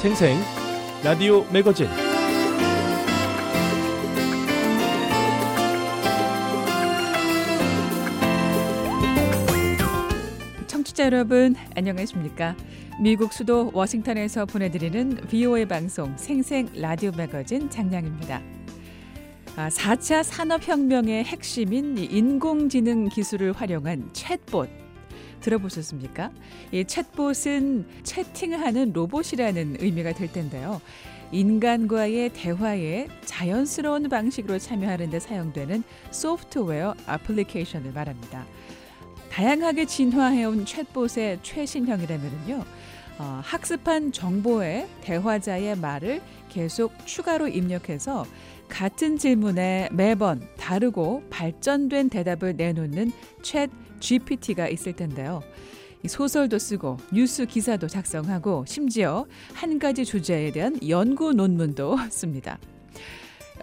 생생 라디오 매거진. 청취자 여러분 안녕하십니까? 미국 수도 워싱턴에서 보내드리는 VOA 방송 생생 라디오 매거진 장량입니다. 4차 산업혁명의 핵심인 인공지능 기술을 활용한 챗봇 들어보셨습니까? 이 챗봇은 채팅하는 로봇이라는 의미가 될 텐데요. 인간과의 대화에 자연스러운 방식으로 참여하는 데 사용되는 소프트웨어 애플리케이션을 말합니다. 다양하게 진화해온 챗봇의 최신형이라면요. 학습한 정보에 대화자의 말을 계속 추가로 입력해서 같은 질문에 매번 다르고 발전된 대답을 내놓는 챗 GPT가 있을 텐데요. 소설도 쓰고 뉴스 기사도 작성하고 심지어 한 가지 주제에 대한 연구 논문도 씁니다.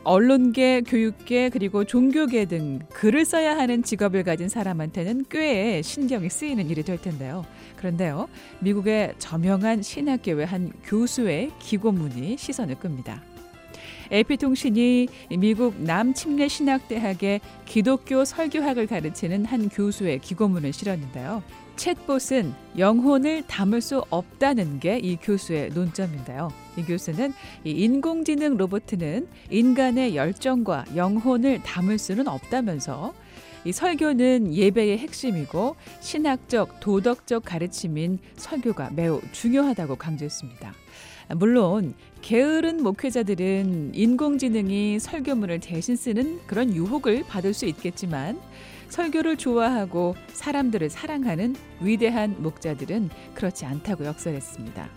언론계, 교육계, 그리고 종교계 등 글을 써야 하는 직업을 가진 사람한테는 꽤 신경이 쓰이는 일이 될 텐데요. 그런데요, 미국의 저명한 신학교의 한 교수의 기고문이 시선을 끕니다. AP통신이 미국 남침례 신학대학의 기독교 설교학을 가르치는 한 교수의 기고문을 실었는데요. 챗봇은 영혼을 담을 수 없다는 게 이 교수의 논점인데요. 이 교수는 이 인공지능 로봇은 인간의 열정과 영혼을 담을 수는 없다면서 이 설교는 예배의 핵심이고 신학적, 도덕적 가르침인 설교가 매우 중요하다고 강조했습니다. 물론 게으른 목회자들은 인공지능이 설교문을 대신 쓰는 그런 유혹을 받을 수 있겠지만 설교를 좋아하고 사람들을 사랑하는 위대한 목자들은 그렇지 않다고 역설했습니다.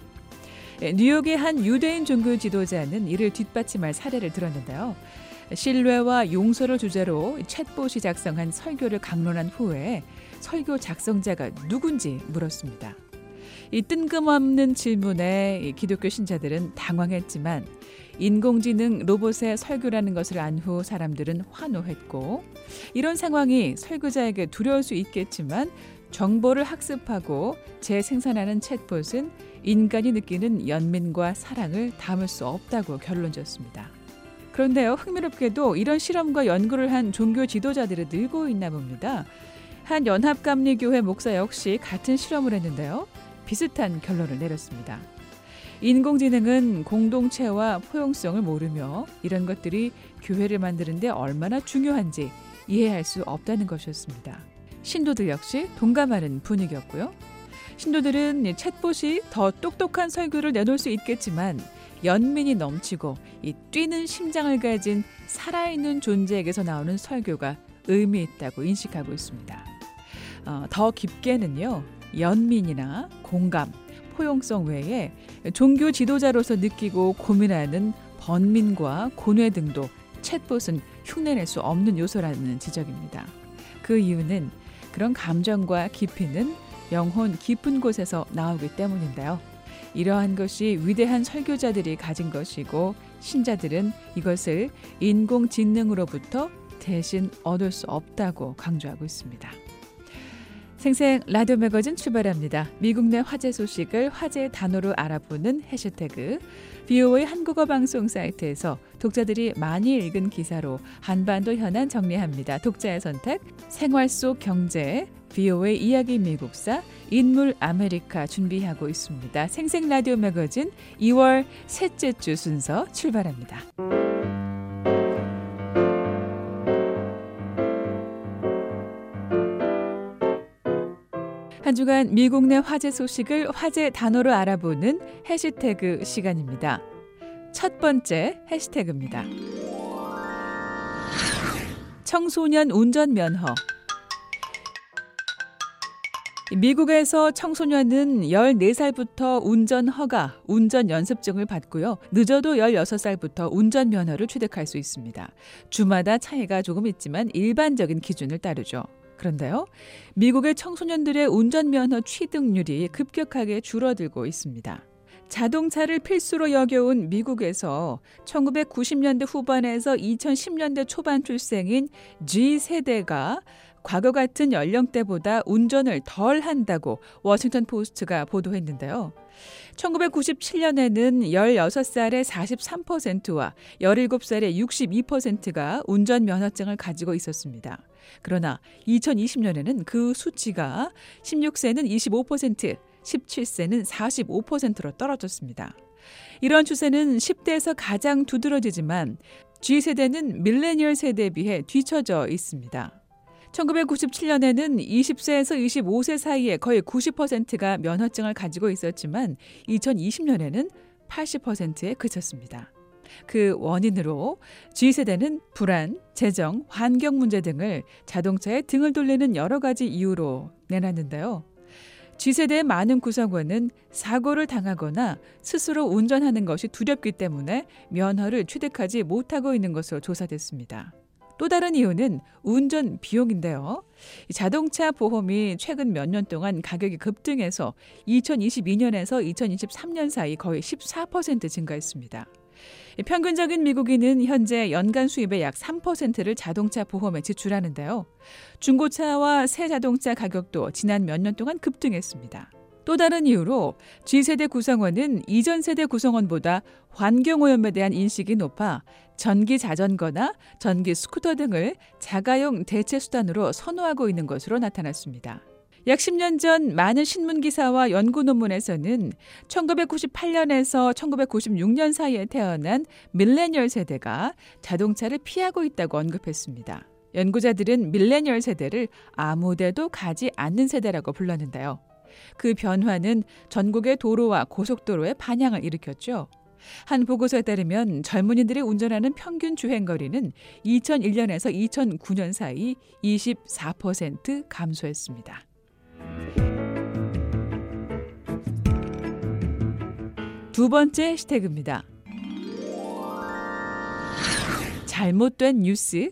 뉴욕의 한 유대인 종교 지도자는 이를 뒷받침할 사례를 들었는데요. 신뢰와 용서를 주제로 챗봇이 작성한 설교를 강론한 후에 설교 작성자가 누군지 물었습니다. 이 뜬금없는 질문에 기독교 신자들은 당황했지만 인공지능 로봇의 설교라는 것을 안 후 사람들은 환호했고 이런 상황이 설교자에게 두려울 수 있겠지만 정보를 학습하고 재생산하는 챗봇은 인간이 느끼는 연민과 사랑을 담을 수 없다고 결론졌습니다. 그런데요, 흥미롭게도 이런 실험과 연구를 한 종교 지도자들이 늘고 있나 봅니다. 한 연합감리교회 목사 역시 같은 실험을 했는데요. 비슷한 결론을 내렸습니다. 인공지능은 공동체와 포용성을 모르며 이런 것들이 교회를 만드는 데 얼마나 중요한지 이해할 수 없다는 것이었습니다. 신도들 역시 동감하는 분위기였고요. 신도들은 챗봇이 더 똑똑한 설교를 내놓을 수 있겠지만 연민이 넘치고 이 뛰는 심장을 가진 살아있는 존재에게서 나오는 설교가 의미 있다고 인식하고 있습니다. 더 깊게는요. 연민이나 공감, 포용성 외에 종교 지도자로서 느끼고 고민하는 번민과 고뇌 등도 챗봇은 흉내낼 수 없는 요소라는 지적입니다. 그 이유는 그런 감정과 깊이는 영혼 깊은 곳에서 나오기 때문인데요. 이러한 것이 위대한 설교자들이 가진 것이고 신자들은 이것을 인공지능으로부터 대신 얻을 수 없다고 강조하고 있습니다. 생생 라디오 매거진 출발합니다. 미국 내 화제 소식을 화제의 단어로 알아보는 해시태그 VOA 한국어 방송 사이트에서 독자들이 많이 읽은 기사로 한반도 현안 정리합니다. 독자의 선택, 생활 속 경제, VOA 이야기 미국사, 인물 아메리카 준비하고 있습니다. 생생 라디오 매거진 2월 셋째 주 순서 출발합니다. 한 주간 미국 내 화제 소식을 화제 단어로 알아보는 해시태그 시간입니다. 첫 번째 해시태그입니다. 청소년 운전 면허. 미국에서 청소년은 14살부터 운전 허가, 운전 연습증을 받고요. 늦어도 16살부터 운전 면허를 취득할 수 있습니다. 주마다 차이가 조금 있지만 일반적인 기준을 따르죠. 그런데요, 미국의 청소년들의 운전면허 취득률이 급격하게 줄어들고 있습니다. 자동차를 필수로 여겨온 미국에서 1990년대 후반에서 2010년대 초반 출생인 Z세대가 과거 같은 연령대보다 운전을 덜 한다고 워싱턴 포스트가 보도했는데요. 1997년에는 16살의 43%와 17살의 62%가 운전면허증을 가지고 있었습니다. 그러나 2020년에는 그 수치가 16세는 25%, 17세는 45%로 떨어졌습니다. 이런 추세는 10대에서 가장 두드러지지만 Z세대는 밀레니얼 세대에 비해 뒤처져 있습니다. 1997년에는 20세에서 25세 사이에 거의 90%가 면허증을 가지고 있었지만 2020년에는 80%에 그쳤습니다. 그 원인으로 Z세대는 불안, 재정, 환경 문제 등을 자동차에 등을 돌리는 여러 가지 이유로 내놨는데요. Z세대의 많은 구성원은 사고를 당하거나 스스로 운전하는 것이 두렵기 때문에 면허를 취득하지 못하고 있는 것으로 조사됐습니다. 또 다른 이유는 운전 비용인데요. 자동차 보험이 최근 몇 년 동안 가격이 급등해서 2022년에서 2023년 사이 거의 14% 증가했습니다. 평균적인 미국인은 현재 연간 수입의 약 3%를 자동차 보험에 지출하는데요. 중고차와 새 자동차 가격도 지난 몇 년 동안 급등했습니다. 또 다른 이유로 Z세대 구성원은 이전 세대 구성원보다 환경오염에 대한 인식이 높아 전기 자전거나 전기 스쿠터 등을 자가용 대체 수단으로 선호하고 있는 것으로 나타났습니다. 약 10년 전 많은 신문기사와 연구 논문에서는 1998년에서 1996년 사이에 태어난 밀레니얼 세대가 자동차를 피하고 있다고 언급했습니다. 연구자들은 밀레니얼 세대를 아무데도 가지 않는 세대라고 불렀는데요. 그 변화는 전국의 도로와 고속도로에 반향을 일으켰죠. 한 보고서에 따르면 젊은이들이 운전하는 평균 주행거리는 2001년에서 2009년 사이 24% 감소했습니다. 두 번째 해시태그입니다. 잘못된 뉴스.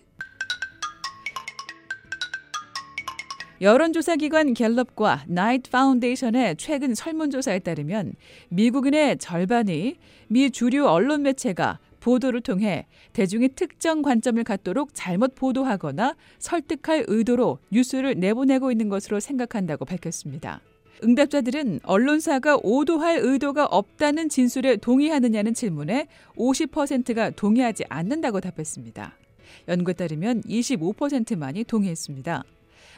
여론조사기관 갤럽과 나이트 파운데이션의 최근 설문조사에 따르면 미국인의 절반이 미 주류 언론 매체가 보도를 통해 대중이 특정 관점을 갖도록 잘못 보도하거나 설득할 의도로 뉴스를 내보내고 있는 것으로 생각한다고 밝혔습니다. 응답자들은 언론사가 오도할 의도가 없다는 진술에 동의하느냐는 질문에 50%가 동의하지 않는다고 답했습니다. 연구에 따르면 25%만이 동의했습니다.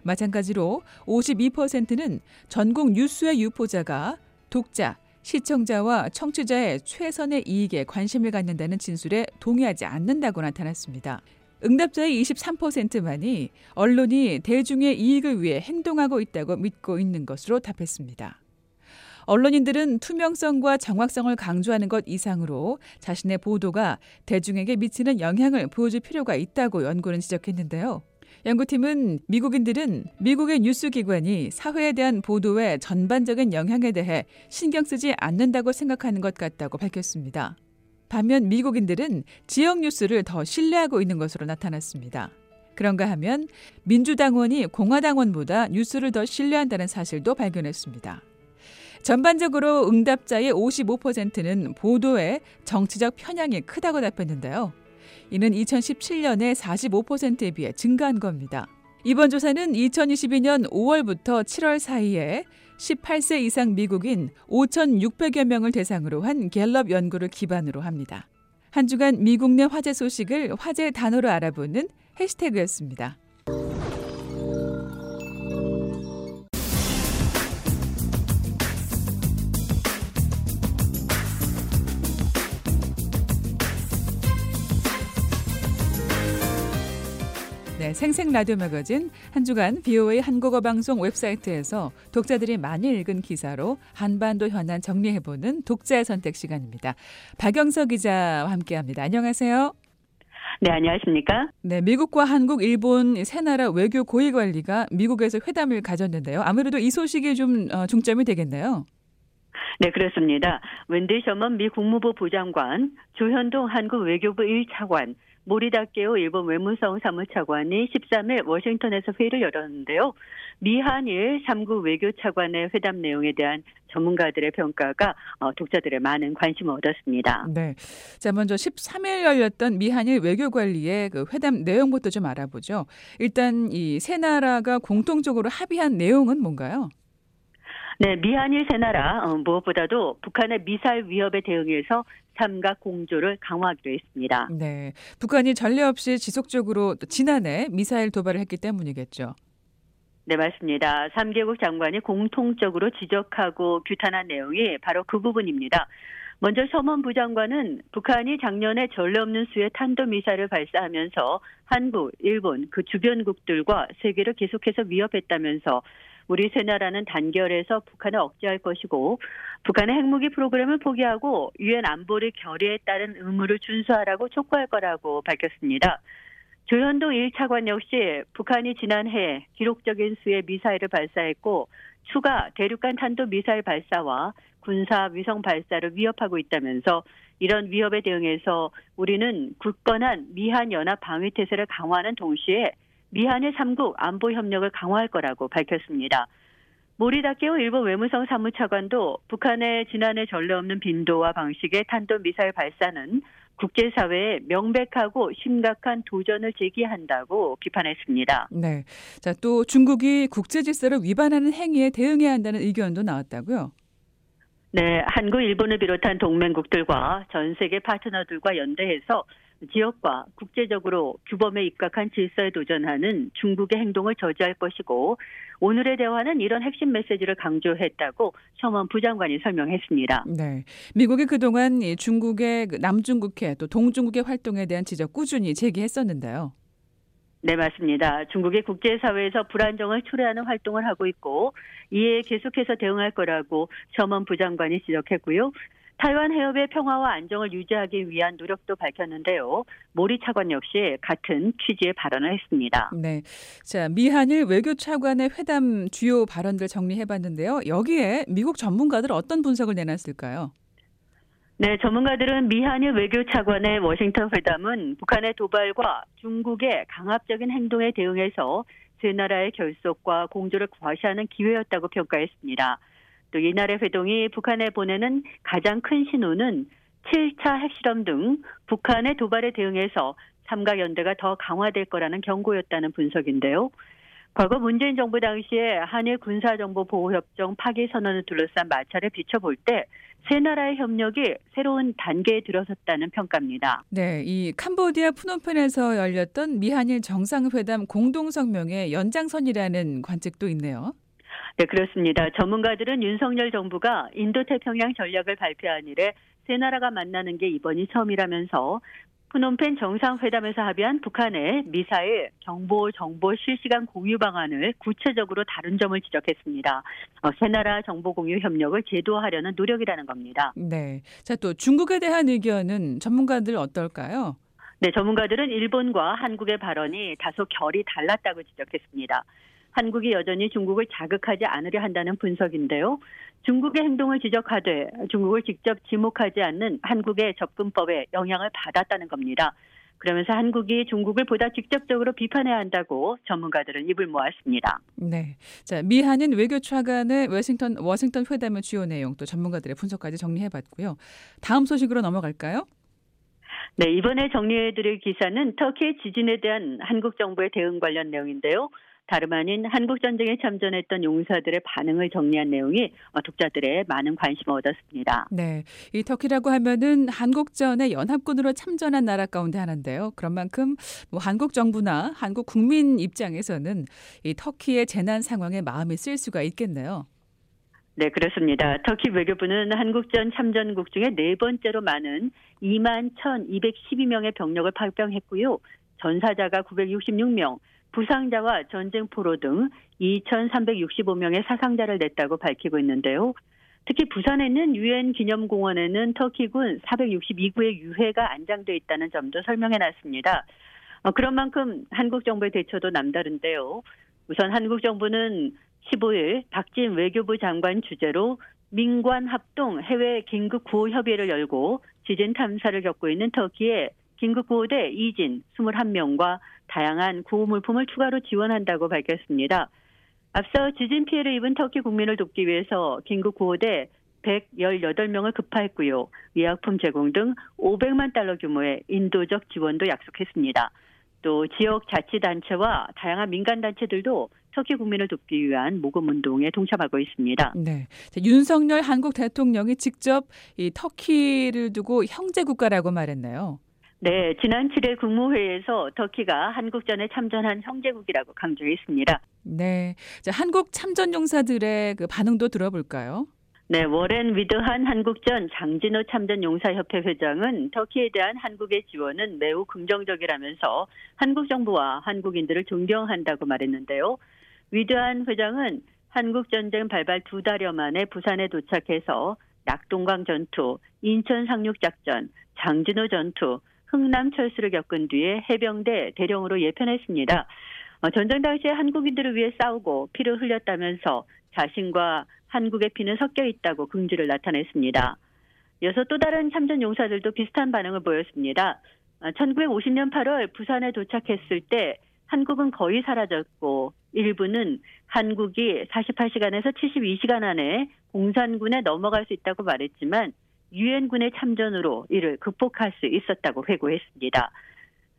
마찬가지로 52%는 전국 뉴스의 유포자가 독자, 시청자와 청취자의 최선의 이익에 관심을 갖는다는 진술에 동의하지 않는다고 나타났습니다. 응답자의 23%만이 언론이 대중의 이익을 위해 행동하고 있다고 믿고 있는 것으로 답했습니다. 언론인들은 투명성과 정확성을 강조하는 것 이상으로 자신의 보도가 대중에게 미치는 영향을 보여줄 필요가 있다고 연구는 지적했는데요. 연구팀은 미국인들은 미국의 뉴스기관이 사회에 대한 보도의 전반적인 영향에 대해 신경 쓰지 않는다고 생각하는 것 같다고 밝혔습니다. 반면 미국인들은 지역 뉴스를 더 신뢰하고 있는 것으로 나타났습니다. 그런가 하면 민주당원이 공화당원보다 뉴스를 더 신뢰한다는 사실도 발견했습니다. 전반적으로 응답자의 55%는 보도에 정치적 편향이 크다고 답했는데요. 이는 2017년에 45%에 비해 증가한 겁니다. 이번 조사는 2022년 5월부터 7월 사이에 18세 이상 미국인 5,600여 명을 대상으로 한 갤럽 연구를 기반으로 합니다. 한 주간 미국 내 화제 소식을 화제 단어로 알아보는 해시태그였습니다. 생생 라디오 매거진 한 주간 VOA 한국어 방송 웹사이트에서 독자들이 많이 읽은 기사로 한반도 현안 정리해보는 독자의 선택 시간입니다. 박영서 기자와 함께합니다. 안녕하세요. 네, 안녕하십니까? 네, 미국과 한국, 일본 세 나라 외교 고위관리가 미국에서 회담을 가졌는데요. 아무래도 이 소식이 좀 중점이 되겠네요. 네, 그렇습니다. 웬디 셔먼 미 국무부 부장관, 조현동 한국 외교부 1차관, 모리다케오 일본 외무성 사무차관이 13일 워싱턴에서 회의를 열었는데요. 미한일 3국 외교차관의 회담 내용에 대한 전문가들의 평가가 독자들의 많은 관심을 얻었습니다. 네, 자 먼저 13일 열렸던 미한일 외교관리의 그 회담 내용부터 좀 알아보죠. 일단 이 세 나라가 공통적으로 합의한 내용은 뭔가요? 네, 미한일 세 나라 무엇보다도 북한의 미사일 위협에 대응해서 삼각 공조를 강화하기로 했습니다. 네, 북한이 전례 없이 지속적으로 지난해 미사일 도발을 했기 때문이겠죠. 네, 맞습니다. 3개국 장관이 공통적으로 지적하고 규탄한 내용이 바로 그 부분입니다. 먼저 셔먼 부장관은 북한이 작년에 전례 없는 수의 탄도미사일을 발사하면서 한국, 일본, 그 주변국들과 세계를 계속해서 위협했다면서 우리 세 나라는 단결해서 북한을 억제할 것이고 북한의 핵무기 프로그램을 포기하고 UN 안보리 결의에 따른 의무를 준수하라고 촉구할 거라고 밝혔습니다. 조현동 1차관 역시 북한이 지난해 기록적인 수의 미사일을 발사했고 추가 대륙간 탄도미사일 발사와 군사 위성 발사를 위협하고 있다면서 이런 위협에 대응해서 우리는 굳건한 미한연합 방위태세를 강화하는 동시에 미한일 3국 안보 협력을 강화할 거라고 밝혔습니다. 모리다케오 일본 외무성 사무차관도 북한의 지난해 전례 없는 빈도와 방식의 탄도미사일 발사는 국제사회에 명백하고 심각한 도전을 제기한다고 비판했습니다. 네, 자, 또 중국이 국제질서를 위반하는 행위에 대응해야 한다는 의견도 나왔다고요? 네, 한국, 일본을 비롯한 동맹국들과 전 세계 파트너들과 연대해서 지역과 국제적으로 규범에 입각한 질서에 도전하는 중국의 행동을 저지할 것이고 오늘의 대화는 이런 핵심 메시지를 강조했다고 셔먼 부장관이 설명했습니다. 네, 미국이 그동안 중국의 남중국해 또 동중국해 활동에 대한 지적 꾸준히 제기했었는데요. 네, 맞습니다. 중국이 국제사회에서 불안정을 초래하는 활동을 하고 있고 이에 계속해서 대응할 거라고 셔먼 부장관이 지적했고요. 타이완 해협의 평화와 안정을 유지하기 위한 노력도 밝혔는데요. 모리 차관 역시 같은 취지의 발언을 했습니다. 네, 자, 미한일 외교 차관의 회담 주요 발언들 정리해봤는데요. 여기에 미국 전문가들 어떤 분석을 내놨을까요? 네, 전문가들은 미한일 외교 차관의 워싱턴 회담은 북한의 도발과 중국의 강압적인 행동에 대응해서 세 나라의 결속과 공조를 과시하는 기회였다고 평가했습니다. 또 이날의 회동이 북한에 보내는 가장 큰 신호는 7차 핵실험 등 북한의 도발에 대응해서 삼각연대가 더 강화될 거라는 경고였다는 분석인데요. 과거 문재인 정부 당시에 한일 군사정보보호협정 파기선언을 둘러싼 마찰을 비춰볼 때 세 나라의 협력이 새로운 단계에 들어섰다는 평가입니다. 네, 이 캄보디아 프놈펜에서 열렸던 미한일 정상회담 공동성명의 연장선이라는 관측도 있네요. 네, 그렇습니다. 전문가들은 윤석열 정부가 인도태평양 전략을 발표한 이래 세 나라가 만나는 게 이번이 처음이라면서 프놈펜 정상회담에서 합의한 북한의 미사일 정보 실시간 공유 방안을 구체적으로 다룬 점을 지적했습니다. 세 나라 정보 공유 협력을 제도화하려는 노력이라는 겁니다. 네, 자, 또 중국에 대한 의견은 전문가들 어떨까요? 네, 전문가들은 일본과 한국의 발언이 다소 결이 달랐다고 지적했습니다. 한국이 여전히 중국을 자극하지 않으려 한다는 분석인데요. 중국의 행동을 지적하되 중국을 직접 지목하지 않는 한국의 접근법에 영향을 받았다는 겁니다. 그러면서 한국이 중국을 보다 직접적으로 비판해야 한다고 전문가들은 입을 모았습니다. 네, 자, 미한인 외교 차관의 워싱턴 회담의 주요 내용 또 전문가들의 분석까지 정리해봤고요. 다음 소식으로 넘어갈까요? 네, 이번에 정리해드릴 기사는 터키 지진에 대한 한국 정부의 대응 관련 내용인데요. 다름 아닌 한국전쟁에 참전했던 용사들의 반응을 정리한 내용이 독자들의 많은 관심을 얻었습니다. 네, 이 터키라고 하면은 한국전에 연합군으로 참전한 나라 가운데 하나인데요. 그런 만큼 한국 정부나 한국 국민 입장에서는 이 터키의 재난 상황에 마음이 쓸 수가 있겠네요. 네, 그렇습니다. 터키 외교부는 한국전 참전국 중에 네 번째로 많은 2만 1,212명의 병력을 파병했고요. 전사자가 966명, 부상자와 전쟁 포로 등 2,365명의 사상자를 냈다고 밝히고 있는데요. 특히 부산에 있는 UN 기념공원에는 터키군 462구의 유해가 안장돼 있다는 점도 설명해놨습니다. 그런 만큼 한국 정부의 대처도 남다른데요. 우선 한국 정부는 15일 박진 외교부 장관 주재로 민관 합동 해외 긴급 구호 협의회를 열고 지진 탐사를 겪고 있는 터키에 긴급구호대 이진 21명과 다양한 구호 물품을 추가로 지원한다고 밝혔습니다. 앞서 지진 피해를 입은 터키 국민을 돕기 위해서 긴급구호대 118명을 급파했고요. 의약품 제공 등 500만 달러 규모의 인도적 지원도 약속했습니다. 또 지역 자치단체와 다양한 민간단체들도 터키 국민을 돕기 위한 모금운동에 동참하고 있습니다. 네, 윤석열 한국 대통령이 직접 이 터키를 두고 형제 국가라고 말했네요. 네, 지난 7일 국무회의에서 터키가 한국전에 참전한 형제국이라고 강조했습니다. 네, 자, 한국 참전 용사들의 그 반응도 들어볼까요? 네, 워렌 위드한 한국전 장진호 참전용사협회 회장은 터키에 대한 한국의 지원은 매우 긍정적이라면서 한국 정부와 한국인들을 존경한다고 말했는데요. 위드한 회장은 한국전쟁 발발 2달여 만에 부산에 도착해서 낙동강 전투, 인천 상륙작전, 장진호 전투, 흥남 철수를 겪은 뒤에 해병대 대령으로 예편했습니다. 전쟁 당시에 한국인들을 위해 싸우고 피를 흘렸다면서 자신과 한국의 피는 섞여 있다고 긍지를 나타냈습니다. 이어서 또 다른 참전 용사들도 비슷한 반응을 보였습니다. 1950년 8월 부산에 도착했을 때 한국은 거의 사라졌고 일부는 한국이 48시간에서 72시간 안에 공산군에 넘어갈 수 있다고 말했지만 UN군의 참전으로 이를 극복할 수 있었다고 회고했습니다.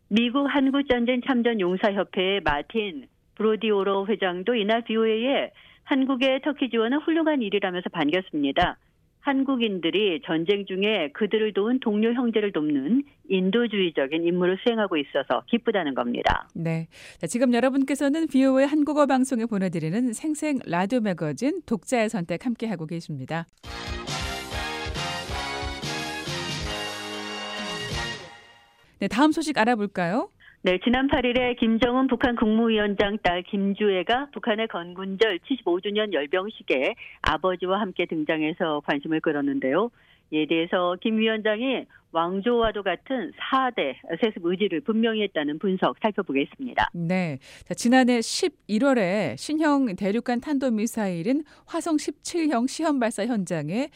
미국 한국전쟁 참전용사협회의 마틴 브로디오로 회장도 이날 VOA에 한국의 터키 지원은 훌륭한 일이라면서 반겼습니다. 한국인들이 전쟁 중에 그들을 도운 동료 형제를 돕는 인도주의적인 임무를 수행하고 있어서 기쁘다는 겁니다. 네, 자, 지금 여러분께서는 VOA 한국어 방송에 보내드리는 생생 라디오 매거진 독자의 선택 함께하고 계십니다. 네, 다음 소식 알아볼까요? 네, 지난 8일에 김정은 북한 국무위원장 딸 김주애가 북한의 건군절 75주년 열병식에 아버지와 함께 등장해서 관심을 끌었는데요. 이에 대해서 김 위원장이 왕조와도 같은 4대 세습 의지를 분명히 했다는 분석 살펴보겠습니다. 네, 자, 지난해 11월에 신형 대륙간 탄도미사일인 화성 17형 시험 발사 현장에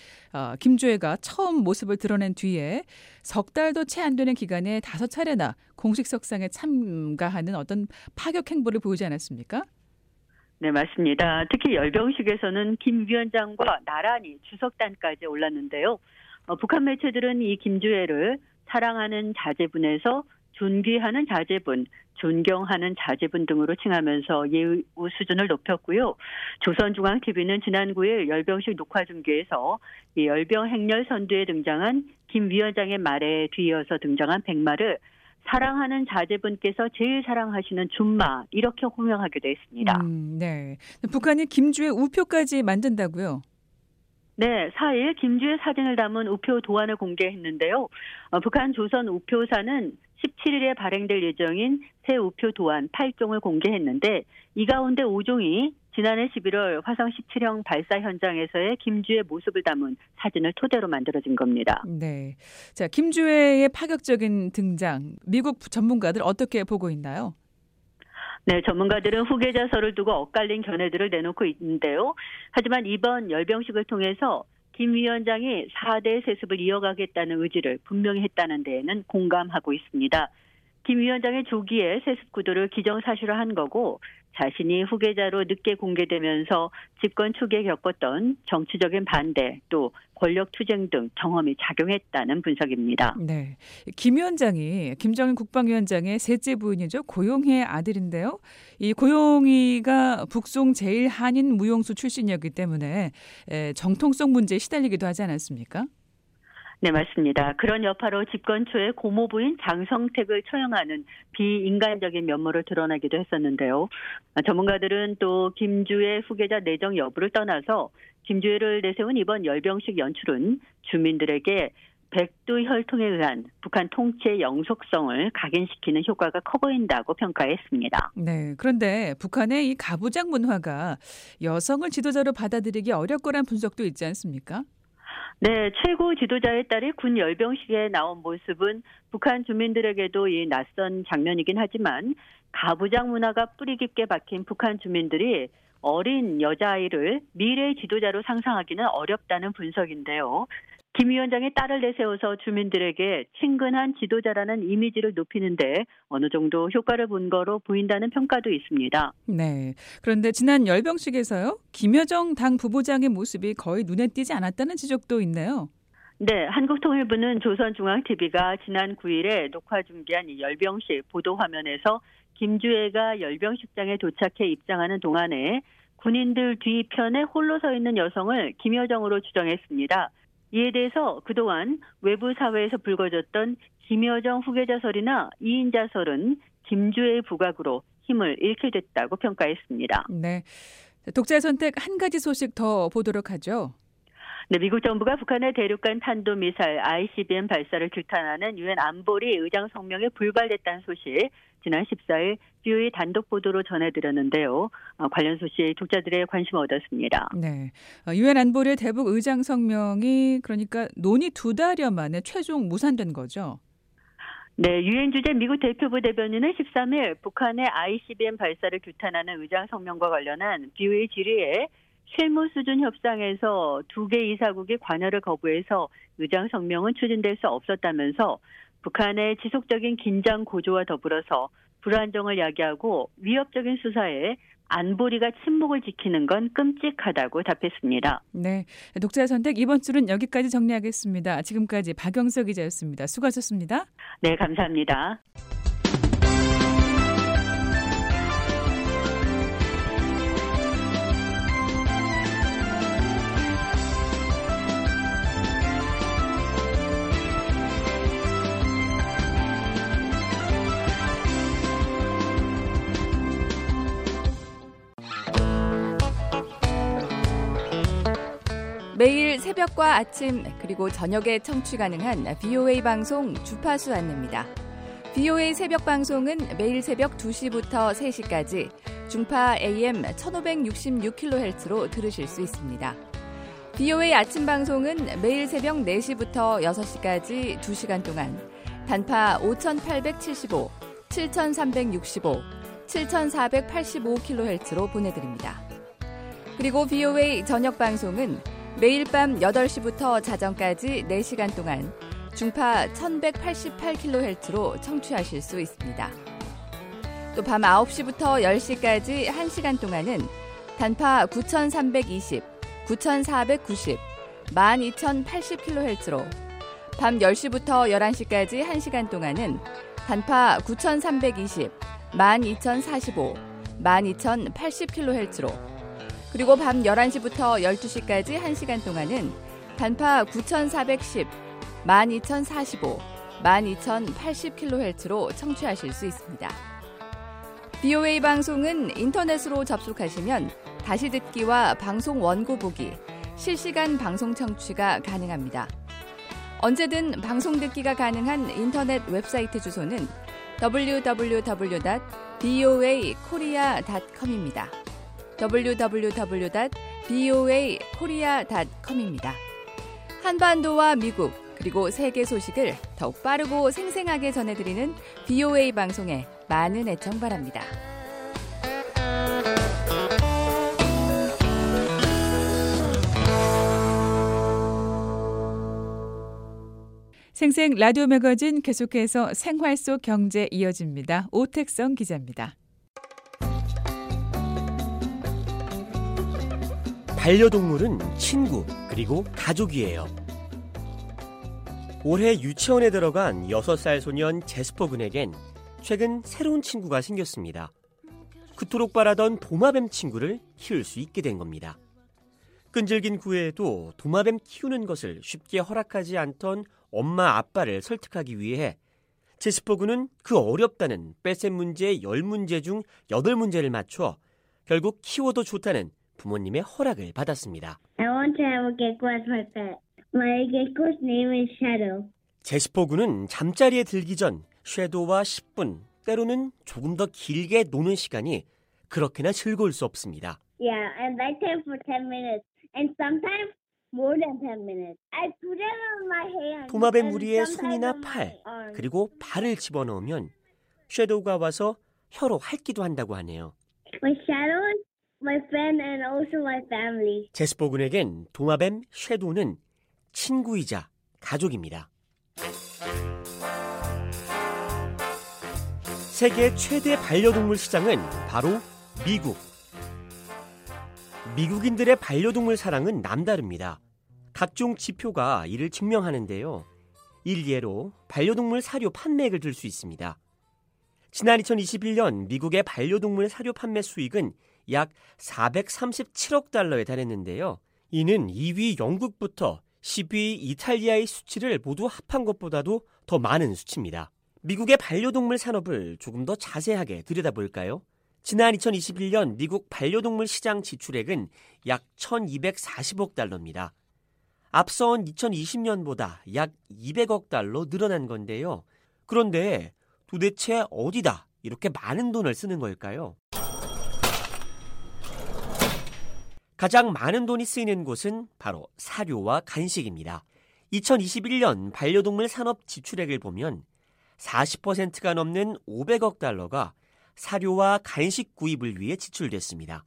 김주애가 처음 모습을 드러낸 뒤에 석 달도 채 안 되는 기간에 5차례나 공식석상에 참가하는 어떤 파격 행보를 보이지 않았습니까? 네, 맞습니다. 특히 열병식에서는 김 위원장과 나란히 주석단까지 올랐는데요. 북한 매체들은 이 김주애를 사랑하는 자제분에서 존귀하는 자제분, 존경하는 자제분 등으로 칭하면서 예우 수준을 높였고요. 조선중앙TV는 지난 9일 열병식 녹화 중계에서 이 열병 행렬 선두에 등장한 김 위원장의 말에 뒤이어서 등장한 백마를 사랑하는 자제분께서 제일 사랑하시는 준마 이렇게 호명하기도 했습니다. 네, 북한이 김주애 우표까지 만든다고요? 네, 4일 김주애 사진을 담은 우표 도안을 공개했는데요. 북한 조선 우표사는 17일에 발행될 예정인 새 우표 도안 8종을 공개했는데 이 가운데 5종이 지난해 11월 화성 17형 발사 현장에서의 김주애 모습을 담은 사진을 토대로 만들어진 겁니다. 네, 자, 김주애의 파격적인 등장, 미국 전문가들 어떻게 보고 있나요? 네, 전문가들은 후계자설을 두고 엇갈린 견해들을 내놓고 있는데요. 하지만 이번 열병식을 통해서 김 위원장이 4대 세습을 이어가겠다는 의지를 분명히 했다는 데에는 공감하고 있습니다. 김 위원장의 조기에 세습 구도를 기정사실화한 거고 자신이 후계자로 늦게 공개되면서 집권 초기에 겪었던 정치적인 반대 또 권력 투쟁 등 경험이 작용했다는 분석입니다. 네, 김 위원장이 김정은 국방위원장의 셋째 부인이죠. 고용희의 아들인데요. 이 고용희가 북송 제1한인 무용수 출신이었기 때문에 정통성 문제에 시달리기도 하지 않았습니까? 네, 맞습니다. 그런 여파로 집권 초에 고모부인 장성택을 처형하는 비인간적인 면모를 드러내기도 했었는데요. 전문가들은 또 김주애 후계자 내정 여부를 떠나서 김주애를 내세운 이번 열병식 연출은 주민들에게 백두혈통에 의한 북한 통치의 영속성을 각인시키는 효과가 커 보인다고 평가했습니다. 네, 그런데 북한의 이 가부장 문화가 여성을 지도자로 받아들이기 어렵거란 분석도 있지 않습니까? 네, 최고 지도자의 딸이 군 열병식에 나온 모습은 북한 주민들에게도 이 낯선 장면이긴 하지만 가부장 문화가 뿌리 깊게 박힌 북한 주민들이 어린 여자아이를 미래의 지도자로 상상하기는 어렵다는 분석인데요. 김 위원장의 딸을 내세워서 주민들에게 친근한 지도자라는 이미지를 높이는데 어느 정도 효과를 본 거로 보인다는 평가도 있습니다. 네, 그런데 지난 열병식에서요, 김여정 당 부부장의 모습이 거의 눈에 띄지 않았다는 지적도 있네요. 네, 한국통일부는 조선중앙TV가 지난 9일에 녹화 중계한 이 열병식 보도화면에서 김주애가 열병식장에 도착해 입장하는 동안에 군인들 뒤편에 홀로 서 있는 여성을 김여정으로 추정했습니다. 이에 대해서 그동안 외부 사회에서 불거졌던 김여정 후계자설이나 2인자설은 김주애의 부각으로 힘을 잃게 됐다고 평가했습니다. 네, 독자의 선택 한 가지 소식 더 보도록 하죠. 네, 미국 정부가 북한의 대륙간 탄도미사일 ICBM 발사를 규탄하는 UN 안보리 의장 성명에 불발됐다는 소식, 지난 14일 VOA 단독 보도로 전해드렸는데요. 관련 소식에 독자들의 관심을 얻었습니다. 네, UN 안보리 대북 의장 성명이 그러니까 논의 두 달여 만에 최종 무산된 거죠? 네, UN 주재 미국 대표부 대변인은 13일 북한의 ICBM 발사를 규탄하는 의장 성명과 관련한 VOA 질의에 실무 수준 협상에서 2개 이사국이 관여를 거부해서 의장 성명은 추진될 수 없었다면서 북한의 지속적인 긴장 고조와 더불어서 불안정을 야기하고 위협적인 수사에 안보리가 침묵을 지키는 건 끔찍하다고 답했습니다. 네, 독자의 선택 이번 주는 여기까지 정리하겠습니다. 지금까지 박영서 기자였습니다. 수고하셨습니다. 네, 감사합니다. 매일 새벽과 아침 그리고 저녁에 청취 가능한 VOA 방송 주파수 안내입니다. VOA 새벽 방송은 매일 새벽 2시부터 3시까지 중파 AM 1566kHz로 들으실 수 있습니다. VOA 아침 방송은 매일 새벽 4시부터 6시까지 2시간 동안 단파 5875, 7365, 7485kHz로 보내드립니다. 그리고 VOA 저녁 방송은 매일 밤 8시부터 자정까지 4시간 동안 중파 1188kHz로 청취하실 수 있습니다. 또 밤 9시부터 10시까지 1시간 동안은 단파 9320, 9490, 12080kHz로 밤 10시부터 11시까지 1시간 동안은 단파 9320, 12045, 12080kHz로 그리고 밤 11시부터 12시까지 1시간 동안은 단파 9410, 12045, 12080kHz로 청취하실 수 있습니다. VOA 방송은 인터넷으로 접속하시면 다시 듣기와 방송 원고 보기, 실시간 방송 청취가 가능합니다. 언제든 방송 듣기가 가능한 인터넷 웹사이트 주소는 www.voakorea.com입니다. www.voakorea.com입니다. 한반도와 미국 그리고 세계 소식을 더욱 빠르고 생생하게 전해드리는 VOA 방송에 많은 애청 바랍니다. 생생 라디오 매거진 계속해서 생활 속 경제 이어집니다. 오택성 기자입니다. 반려동물은 친구 그리고 가족이에요. 올해 유치원에 들어간 6살 소년 제스퍼 군에겐 최근 새로운 친구가 생겼습니다. 그토록 바라던 도마뱀 친구를 키울 수 있게 된 겁니다. 끈질긴 구애에도 도마뱀 키우는 것을 쉽게 허락하지 않던 엄마 아빠를 설득하기 위해 제스퍼 군은 그 어렵다는 뺏셈 문제 10문제 중 8문제를 맞춰 결국 키워도 좋다는 부모님의 허락을 받았습니다. I want to have a gecko as my pet. My gecko's name is Shadow. 제스퍼 군은 잠자리에 들기 전 섀도우와 10분, 때로는 조금 더 길게 노는 시간이 그렇게나 즐거울 수 없습니다. Yeah, I like him for 10 minutes and sometimes more than 10 minutes. I put it on my hand. 도마뱀 무리에 손이나 팔, 그리고 발을 집어넣으면 섀도우가 와서 혀로 핥기도 한다고 하네요. My shadow my friend and also my family. 제스퍼 군에겐 도마뱀 섀도우는 친구이자 가족입니다. 세계 최대 반려동물 시장은 바로 미국. 미국인들의 반려동물 사랑은 남다릅니다. 각종 지표가 이를 증명하는데요. 일례로 반려동물 사료 판매액을 들 수 있습니다. 지난 2021년 미국의 반려동물 사료 판매 수익은 약 437억 달러에 달했는데요. 이는 2위 영국부터 10위 이탈리아의 수치를 모두 합한 것보다도 더 많은 수치입니다. 미국의 반려동물 산업을 조금 더 자세하게 들여다볼까요? 지난 2021년 미국 반려동물 시장 지출액은 약 1,240억 달러입니다. 앞선 2020년보다 약 200억 달러 늘어난 건데요. 그런데 도대체 어디다 이렇게 많은 돈을 쓰는 걸까요? 가장 많은 돈이 쓰이는 곳은 바로 사료와 간식입니다. 2021년 반려동물 산업 지출액을 보면 40%가 넘는 500억 달러가 사료와 간식 구입을 위해 지출됐습니다.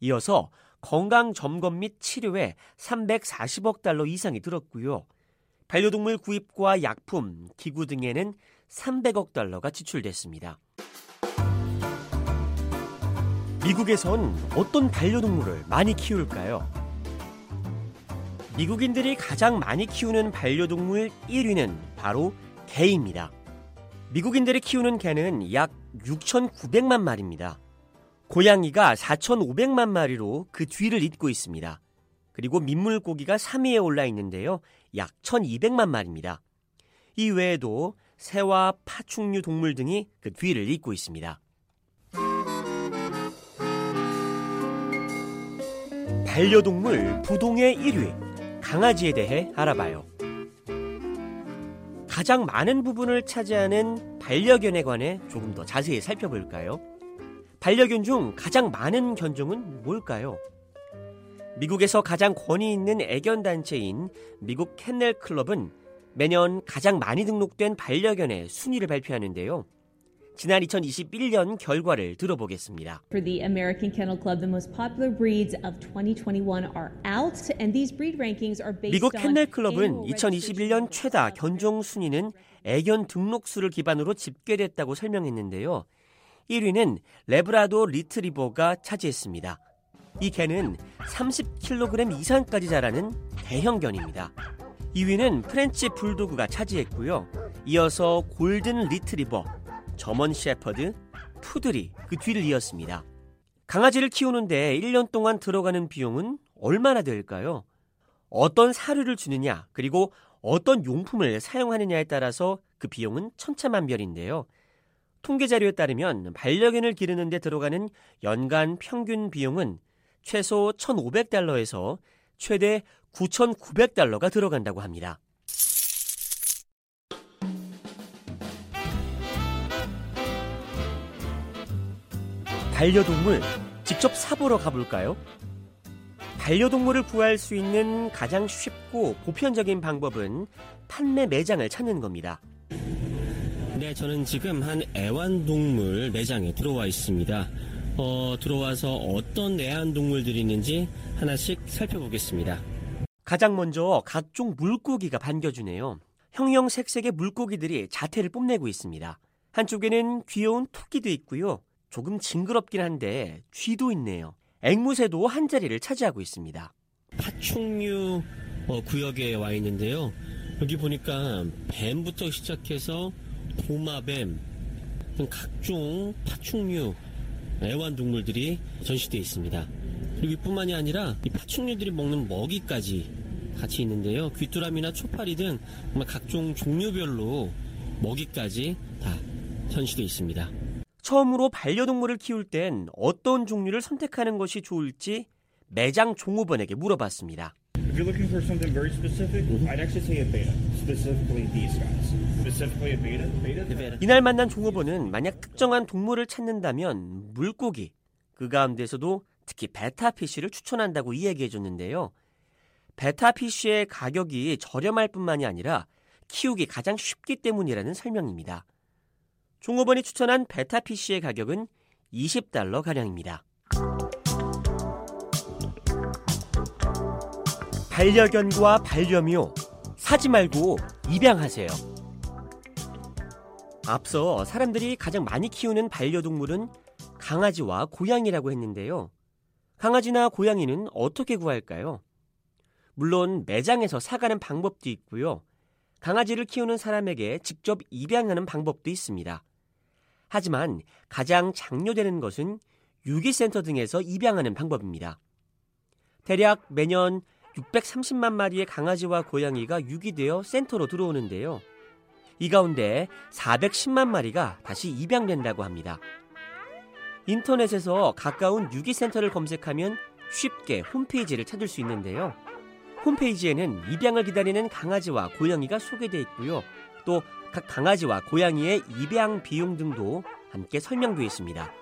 이어서 건강점검 및 치료에 340억 달러 이상이 들었고요. 반려동물 구입과 약품, 기구 등에는 300억 달러가 지출됐습니다. 미국에선 어떤 반려동물을 많이 키울까요? 미국인들이 가장 많이 키우는 반려동물 1위는 바로 개입니다. 미국인들이 키우는 개는 약 6,900만 마리입니다. 고양이가 4,500만 마리로 그 뒤를 잇고 있습니다. 그리고 민물고기가 3위에 올라 있는데요. 약 1,200만 마리입니다. 이 외에도 새와 파충류 동물 등이 그 뒤를 잇고 있습니다. 반려동물 부동의 1위, 강아지에 대해 알아봐요. 가장 많은 부분을 차지하는 반려견에 관해 조금 더 자세히 살펴볼까요? 반려견 중 가장 많은 견종은 뭘까요? 미국에서 가장 권위 있는 애견단체인 미국 캔넬클럽은 매년 가장 많이 등록된 반려견의 순위를 발표하는데요. 지난 2021년 결과를 들어보겠습니다. For the American Kennel Club, the most popular breeds of 2021 are out, and these breed rankings are based on 미국 캔넬 클럽은 2021년 최다 견종 순위는 애견 등록 수를 기반으로 집계됐다고 설명했는데요. 1위는 레브라도 리트리버가 차지했습니다. 이 개는 30kg 이상까지 자라는 대형견입니다. 2위는 프렌치 불도그가 차지했고요. 이어서 골든 리트리버, 저먼 셰퍼드, 푸드리 그 뒤를 이었습니다. 강아지를 키우는데 1년 동안 들어가는 비용은 얼마나 될까요? 어떤 사료를 주느냐 그리고 어떤 용품을 사용하느냐에 따라서 그 비용은 천차만별인데요. 통계자료에 따르면 반려견을 기르는 데 들어가는 연간 평균 비용은 최소 1,500달러에서 최대 9,900달러가 들어간다고 합니다. 반려동물 직접 사보러 가볼까요? 반려동물을 구할 수 있는 가장 쉽고 보편적인 방법은 판매 매장을 찾는 겁니다. 네, 저는 지금 한 애완동물 매장에 들어와 있습니다. 들어와서 어떤 애완동물들이 있는지 하나씩 살펴보겠습니다. 가장 먼저 각종 물고기가 반겨주네요. 형형색색의 물고기들이 자태를 뽐내고 있습니다. 한쪽에는 귀여운 토끼도 있고요. 조금 징그럽긴 한데 쥐도 있네요. 앵무새도 한자리를 차지하고 있습니다. 파충류 구역에 와 있는데요. 여기 보니까 뱀부터 시작해서 도마뱀, 각종 파충류, 애완동물들이 전시되어 있습니다. 그리고 이뿐만이 아니라 이 파충류들이 먹는 먹이까지 같이 있는데요. 귀뚜라미나 초파리 등 정말 각종 종류별로 먹이까지 다 전시되어 있습니다. 처음으로 반려동물을 키울 땐 어떤 종류를 선택하는 것이 좋을지 매장 종업원에게 물어봤습니다. If you're looking for something very specific, I'd actually say a beta. Specifically these guys. Specifically a beta. 이날 만난 종업원은 만약 특정한 동물을 찾는다면 물고기, 그 가운데서도 특히 베타피쉬를 추천한다고 이야기해줬는데요. 베타피쉬의 가격이 저렴할 뿐만이 아니라 키우기 가장 쉽기 때문이라는 설명입니다. 종업원이 추천한 베타피쉬의 가격은 20달러가량입니다. 반려견과 반려묘, 사지 말고 입양하세요. 앞서 사람들이 가장 많이 키우는 반려동물은 강아지와 고양이라고 했는데요. 강아지나 고양이는 어떻게 구할까요? 물론 매장에서 사가는 방법도 있고요. 강아지를 키우는 사람에게 직접 입양하는 방법도 있습니다. 하지만 가장 장려되는 것은 유기센터 등에서 입양하는 방법입니다. 대략 매년 630만 마리의 강아지와 고양이가 유기되어 센터로 들어오는데요. 이 가운데 410만 마리가 다시 입양된다고 합니다. 인터넷에서 가까운 유기센터를 검색하면 쉽게 홈페이지를 찾을 수 있는데요. 홈페이지에는 입양을 기다리는 강아지와 고양이가 소개되어 있고요. 또 각 강아지와 고양이의 입양 비용 등도 함께 설명되어 있습니다.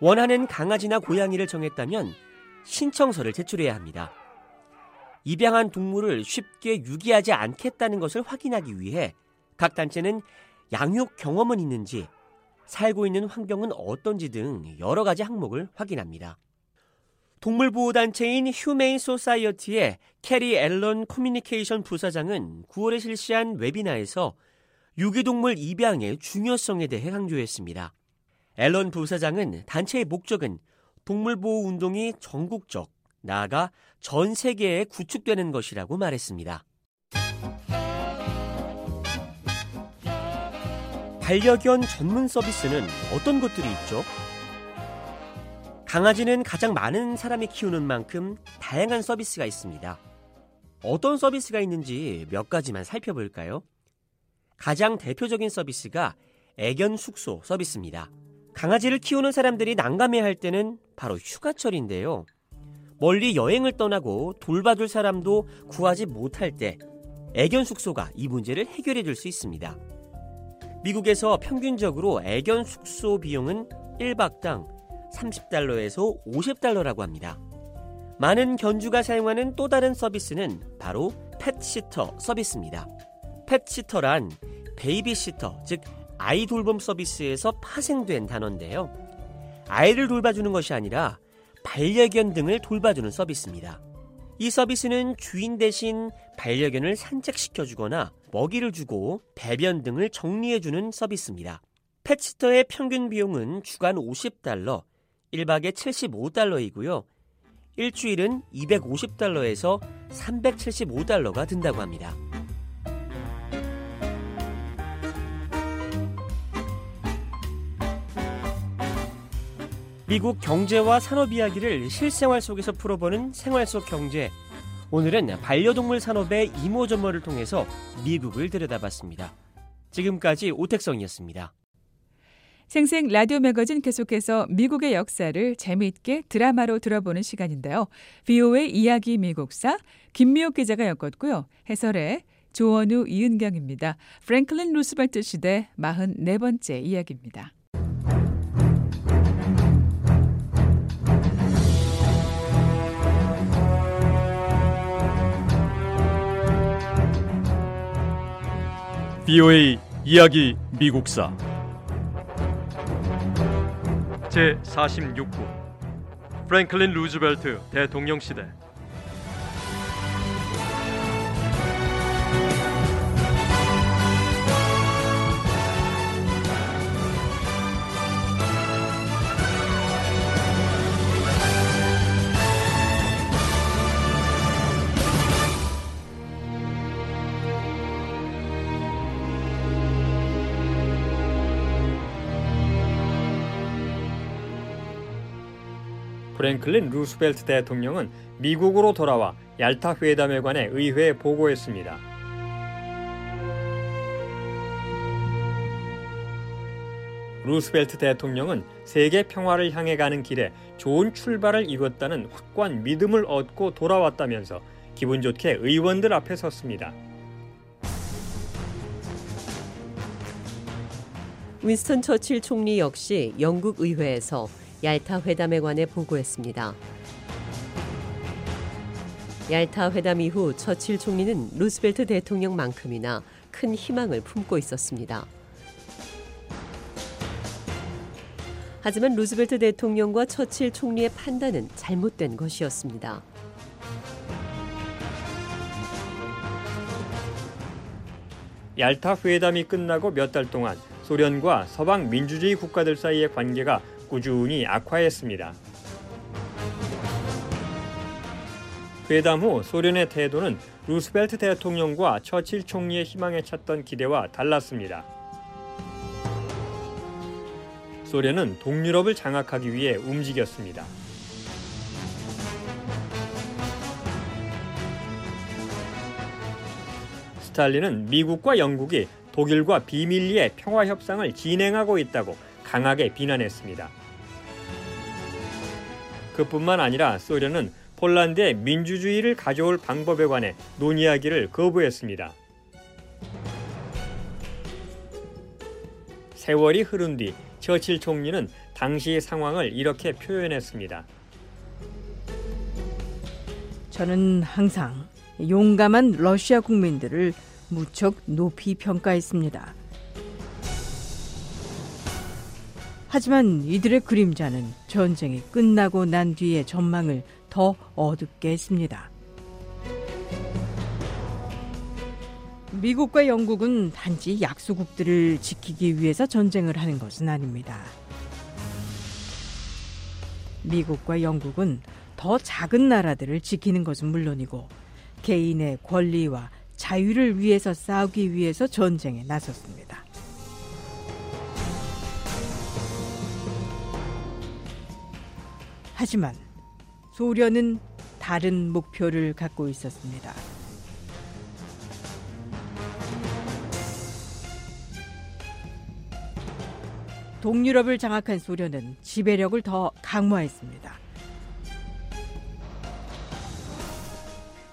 원하는 강아지나 고양이를 정했다면 신청서를 제출해야 합니다. 입양한 동물을 쉽게 유기하지 않겠다는 것을 확인하기 위해 각 단체는 양육 경험은 있는지, 살고 있는 환경은 어떤지 등 여러 가지 항목을 확인합니다. 동물보호단체인 휴메인 소사이어티의 캐리 앨런 커뮤니케이션 부사장은 9월에 실시한 웨비나에서 유기동물 입양의 중요성에 대해 강조했습니다. 앨런 부사장은 단체의 목적은 동물보호운동이 전국적, 나아가 전 세계에 구축되는 것이라고 말했습니다. 반려견 전문 서비스는 어떤 것들이 있죠? 강아지는 가장 많은 사람이 키우는 만큼 다양한 서비스가 있습니다. 어떤 서비스가 있는지 몇 가지만 살펴볼까요? 가장 대표적인 서비스가 애견 숙소 서비스입니다. 강아지를 키우는 사람들이 난감해할 때는 바로 휴가철인데요. 멀리 여행을 떠나고 돌봐줄 사람도 구하지 못할 때 애견 숙소가 이 문제를 해결해 줄 수 있습니다. 미국에서 평균적으로 애견 숙소 비용은 1박당 $30에서 $50라고 합니다. 많은 견주가 사용하는 또 다른 서비스는 바로 펫시터 서비스입니다. 펫시터란 베이비시터, 즉 아이 돌봄 서비스에서 파생된 단어인데요. 아이를 돌봐주는 것이 아니라 반려견 등을 돌봐주는 서비스입니다. 이 서비스는 주인 대신 반려견을 산책시켜주거나 먹이를 주고 배변 등을 정리해주는 서비스입니다. 펫시터의 평균 비용은 주간 $50, 1박에 $75이고요. 일주일은 $250에서 $375가 든다고 합니다. 미국 경제와 산업 이야기를 실생활 속에서 풀어보는 생활 속 경제. 오늘은 반려동물 산업의 이모저모를 통해서 미국을 들여다봤습니다. 지금까지 오택성이었습니다. 생생 라디오 매거진 계속해서 미국의 역사를 재미있게 드라마로 들어보는 시간인데요. VOA 이야기 미국사 김미옥 기자가 엮었고요. 해설의 조원우, 이은경입니다. 프랭클린 루스벨트 시대 44번째 이야기입니다. VOA 이야기 미국사 제46부 프랭클린 루즈벨트 대통령 시대. 프랭클린 루스벨트 대통령은 미국으로 돌아와 얄타 회담에 관해 의회에 보고했습니다. 루스벨트 대통령은 세계 평화를 향해 가는 길에 좋은 출발을 이뤘다는 확고한 믿음을 얻고 돌아왔다면서 기분 좋게 의원들 앞에 섰습니다. 윈스턴 처칠 총리 역시 영국 의회에서 얄타 회담에 관해 보고했습니다. 얄타 회담 이후 처칠 총리는 루스벨트 대통령만큼이나 큰 희망을 품고 있었습니다. 하지만 루스벨트 대통령과 처칠 총리의 판단은 잘못된 것이었습니다. 얄타 회담이 끝나고 몇 달 동안 소련과 서방 민주주의 국가들 사이의 관계가 꾸준히 악화했습니다. 회담 후 소련의 태도는 루스벨트 대통령과 처칠 총리의 희망에 찼던 기대와 달랐습니다. 소련은 동유럽을 장악하기 위해 움직였습니다. 스탈린은 미국과 영국이 독일과 비밀리에 평화협상을 진행하고 있다고 강하게 비난했습니다. 그뿐만 아니라 소련은 폴란드에 민주주의를 가져올 방법에 관해 논의하기를 거부했습니다. 세월이 흐른 뒤 처칠 총리는 당시의 상황을 이렇게 표현했습니다. 저는 항상 용감한 러시아 국민들을 무척 높이 평가했습니다. 하지만 이들의 그림자는 전쟁이 끝나고 난 뒤의 전망을 더 어둡게 했습니다. 미국과 영국은 단지 약소국들을 지키기 위해서 전쟁을 하는 것은 아닙니다. 미국과 영국은 더 작은 나라들을 지키는 것은 물론이고 개인의 권리와 자유를 위해서 싸우기 위해서 전쟁에 나섰습니다. 하지만 소련은 다른 목표를 갖고 있었습니다. 동유럽을 장악한 소련은 지배력을 더 강화했습니다.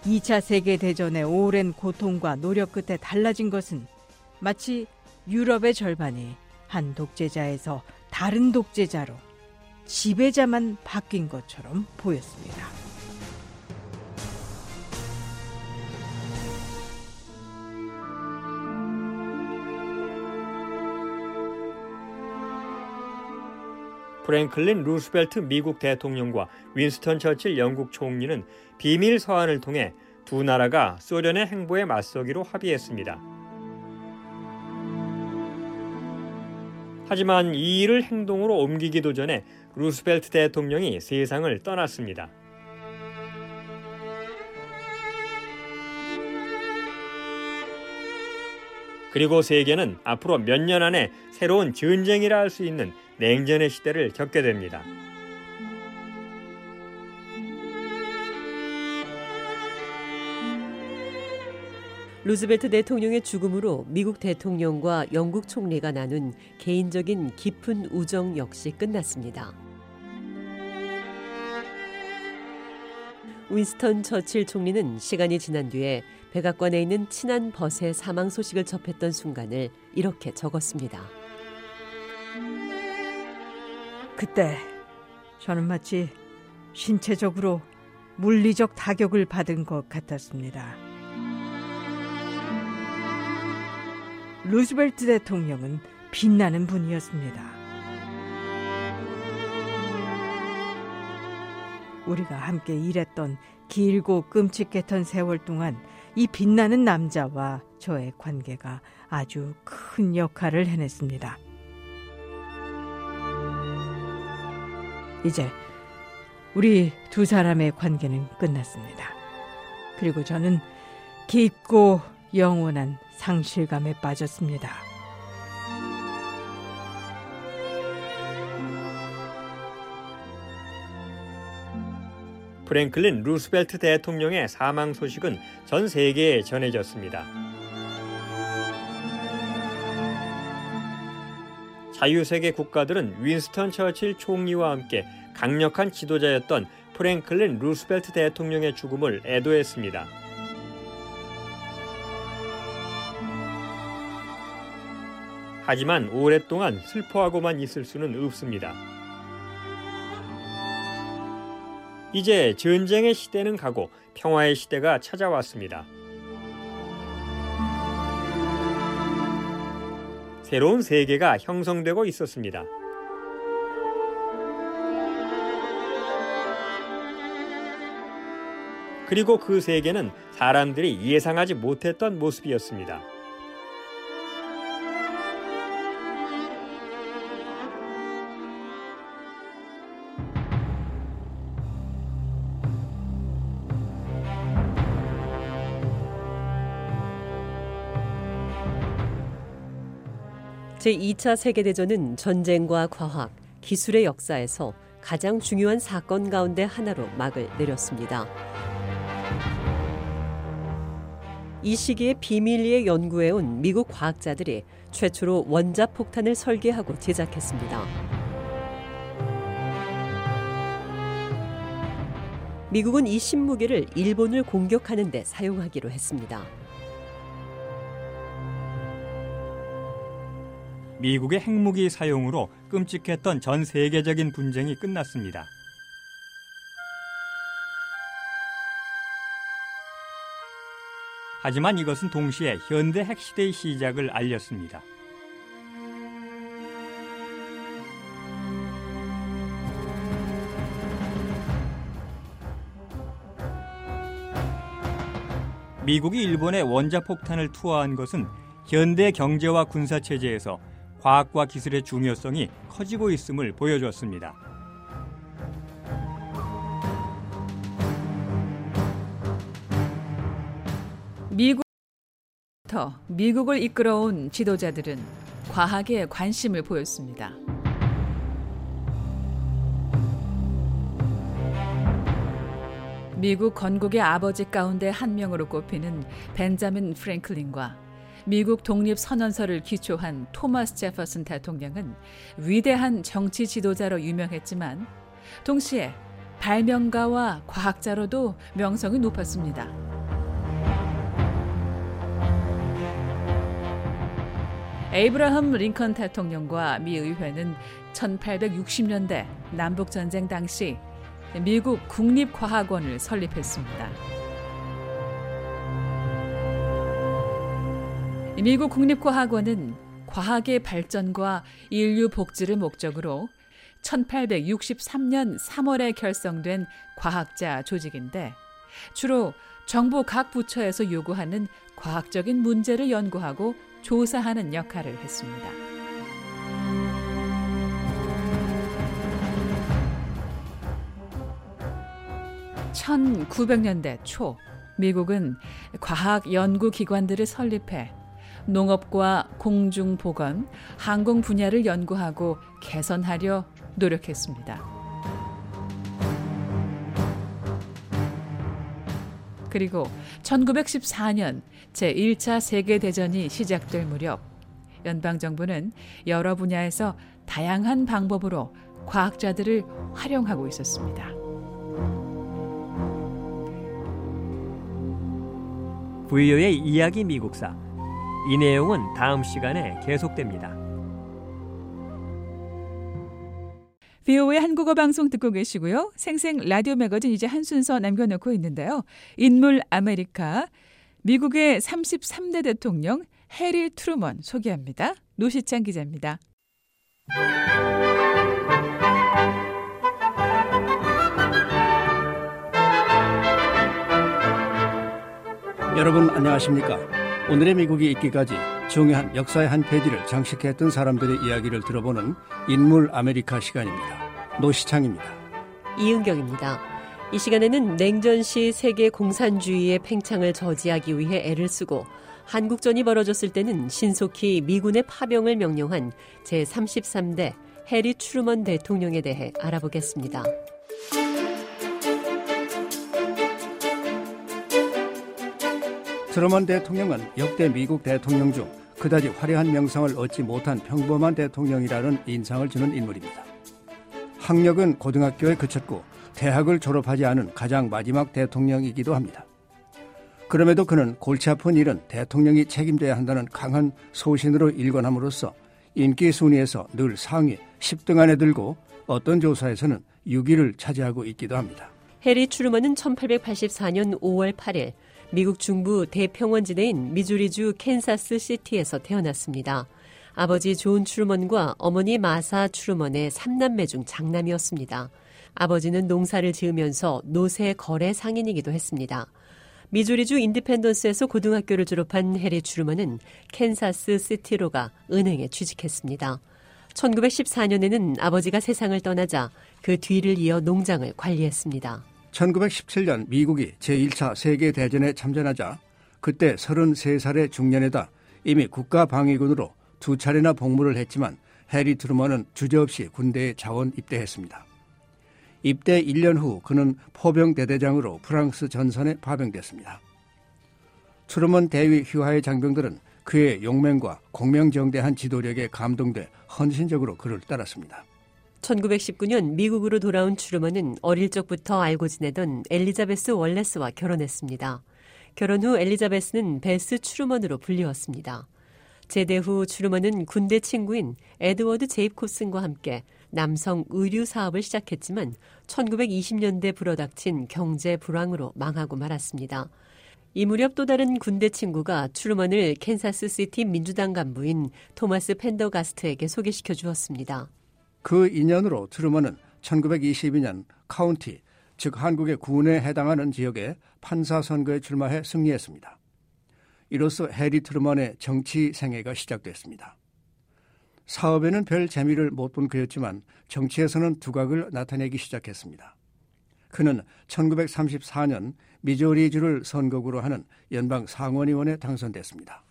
2차 세계대전의 오랜 고통과 노력 끝에 달라진 것은 마치 유럽의 절반이 한 독재자에서 다른 독재자로 지배자만 바뀐 것처럼 보였습니다. 프랭클린 루스벨트 미국 대통령과 윈스턴 처칠 영국 총리는 비밀 서한을 통해 두 나라가 소련의 행보에 맞서기로 합의했습니다. 하지만 이 일을 행동으로 옮기기도 전에 루스벨트 대통령이 세상을 떠났습니다. 그리고 세계는 앞으로 몇 년 안에 새로운 전쟁이라 할 수 있는 냉전의 시대를 겪게 됩니다. 루스벨트 대통령의 죽음으로 미국 대통령과 영국 총리가 나눈 개인적인 깊은 우정 역시 끝났습니다. 윈스턴 처칠 총리는 시간이 지난 뒤에 백악관에 있는 친한 벗의 사망 소식을 접했던 순간을 이렇게 적었습니다. 그때 저는 마치 신체적으로 물리적 타격을 받은 것 같았습니다. 루스벨트 대통령은 빛나는 분이었습니다. 우리가 함께 일했던 길고 끔찍했던 세월 동안 이 빛나는 남자와 저의 관계가 아주 큰 역할을 해냈습니다. 이제 우리 두 사람의 관계는 끝났습니다. 그리고 저는 깊고 영원한 상실감에 빠졌습니다. 프랭클린 루스벨트 대통령의 사망 소식은 전 세계에 전해졌습니다. 자유세계 국가들은 윈스턴 처칠 총리와 함께 강력한 지도자였던 프랭클린 루스벨트 대통령의 죽음을 애도했습니다. 하지만 오랫동안 슬퍼하고만 있을 수는 없습니다. 이제 전쟁의 시대는 가고 평화의 시대가 찾아왔습니다. 새로운 세계가 형성되고 있었습니다. 그리고 그 세계는 사람들이 예상하지 못했던 모습이었습니다. 제2차 세계대전은 전쟁과 과학, 기술의 역사에서 가장 중요한 사건 가운데 하나로 막을 내렸습니다. 이 시기에 비밀리에 연구해온 미국 과학자들이 최초로 원자폭탄을 설계하고 제작했습니다. 미국은 이 신무기를 일본을 공격하는 데 사용하기로 했습니다. 미국의 핵무기 사용으로 끔찍했던 전 세계적인 분쟁이 끝났습니다. 하지만 이것은 동시에 현대 핵시대의 시작을 알렸습니다. 미국이 일본에 원자폭탄을 투하한 것은 현대 경제와 군사체제에서 과학과 기술의 중요성이 커지고 있음을 보여줬습니다. 미국을 이끌어온 지도자들은 과학에 관심을 보였습니다. 미국 건국의 아버지 가운데 한 명으로 꼽히는 벤자민 프랭클린과 미국 독립선언서를 기초한 토마스 제퍼슨 대통령은 위대한 정치 지도자로 유명했지만 동시에 발명가와 과학자로도 명성이 높았습니다. 에이브러함 링컨 대통령과 미 의회는 1860년대 남북전쟁 당시 미국 국립과학원을 설립했습니다. 미국 국립과학원은 과학의 발전과 인류 복지를 목적으로 1863년 3월에 결성된 과학자 조직인데 주로 정부 각 부처에서 요구하는 과학적인 문제를 연구하고 조사하는 역할을 했습니다. (1900년대 초) 1900년대 초 미국은 과학 연구 기관들을 설립해 농업과 공중보건, 항공 분야를 연구하고 개선하려 노력했습니다. 그리고 1914년 제1차 세계대전이 시작될 무렵 연방정부는 여러 분야에서 다양한 방법으로 과학자들을 활용하고 있었습니다. VOA 이야기 미국사 이 내용은 다음 시간에 계속됩니다. VOA 한국어 방송 듣고 계시고요. 생생 라디오 매거진 이제 한 순서 남겨놓고 있는데요. 인물 아메리카, 미국의 33대 대통령 해리 트루먼 소개합니다. 노시창 기자입니다. 여러분 안녕하십니까? 오늘의 미국이 있기까지 중요한 역사의 한 페이지를 장식했던 사람들의 이야기를 들어보는 인물 아메리카 시간입니다. 노시창입니다. 이은경입니다. 이 시간에는 냉전 시 세계 공산주의의 팽창을 저지하기 위해 애를 쓰고 한국전이 벌어졌을 때는 신속히 미군의 파병을 명령한 제33대 해리 트루먼 대통령에 대해 알아보겠습니다. 트루먼 대통령은 역대 미국 대통령 중 그다지 화려한 명성을 얻지 못한 평범한 대통령이라는 인상을 주는 인물입니다. 학력은 고등학교에 그쳤고 대학을 졸업하지 않은 가장 마지막 대통령이기도 합니다. 그럼에도 그는 골치 아픈 일은 대통령이 책임져야 한다는 강한 소신으로 일관함으로써 인기 순위에서 늘 상위 10등 안에 들고 어떤 조사에서는 6위를 차지하고 있기도 합니다. 해리 트루먼은 1884년 5월 8일 미국 중부 대평원 지대인 미주리주 캔사스 시티에서 태어났습니다. 아버지 존 트루먼과 어머니 마사 트루먼의 3남매 중 장남이었습니다. 아버지는 농사를 지으면서 노세 거래 상인이기도 했습니다. 미주리주 인디펜던스에서 고등학교를 졸업한 해리 트루먼은 캔사스 시티로 가 은행에 취직했습니다. 1914년에는 아버지가 세상을 떠나자 그 뒤를 이어 농장을 관리했습니다. 1917년 미국이 제1차 세계대전에 참전하자 그때 33살의 중년에다 이미 국가방위군으로 두 차례나 복무를 했지만 해리 트루먼은 주저없이 군대에 자원 입대했습니다. 입대 1년 후 그는 포병대대장으로 프랑스 전선에 파병됐습니다. 트루먼 대위 휘하의 장병들은 그의 용맹과 공명정대한 지도력에 감동돼 헌신적으로 그를 따랐습니다. 1919년 미국으로 돌아온 트루먼은 어릴 적부터 알고 지내던 엘리자베스 월레스와 결혼했습니다. 결혼 후 엘리자베스는 베스 트루먼으로 불리웠습니다. 제대 후 트루먼은 군대 친구인 에드워드 제입 콥슨과 함께 남성 의류 사업을 시작했지만 1920년대 불어닥친 경제 불황으로 망하고 말았습니다. 이 무렵 또 다른 군대 친구가 트루먼을 캔사스시티 민주당 간부인 토마스 펜더가스트에게 소개시켜 주었습니다. 그 인연으로 트루먼은 1922년 카운티, 즉 한국의 군에 해당하는 지역의 판사 선거에 출마해 승리했습니다. 이로써 해리 트루먼의 정치 생애가 시작됐습니다. 사업에는 별 재미를 못 본 그였지만 정치에서는 두각을 나타내기 시작했습니다. 그는 1934년 미조리주를 선거구로 하는 연방 상원의원에 당선됐습니다.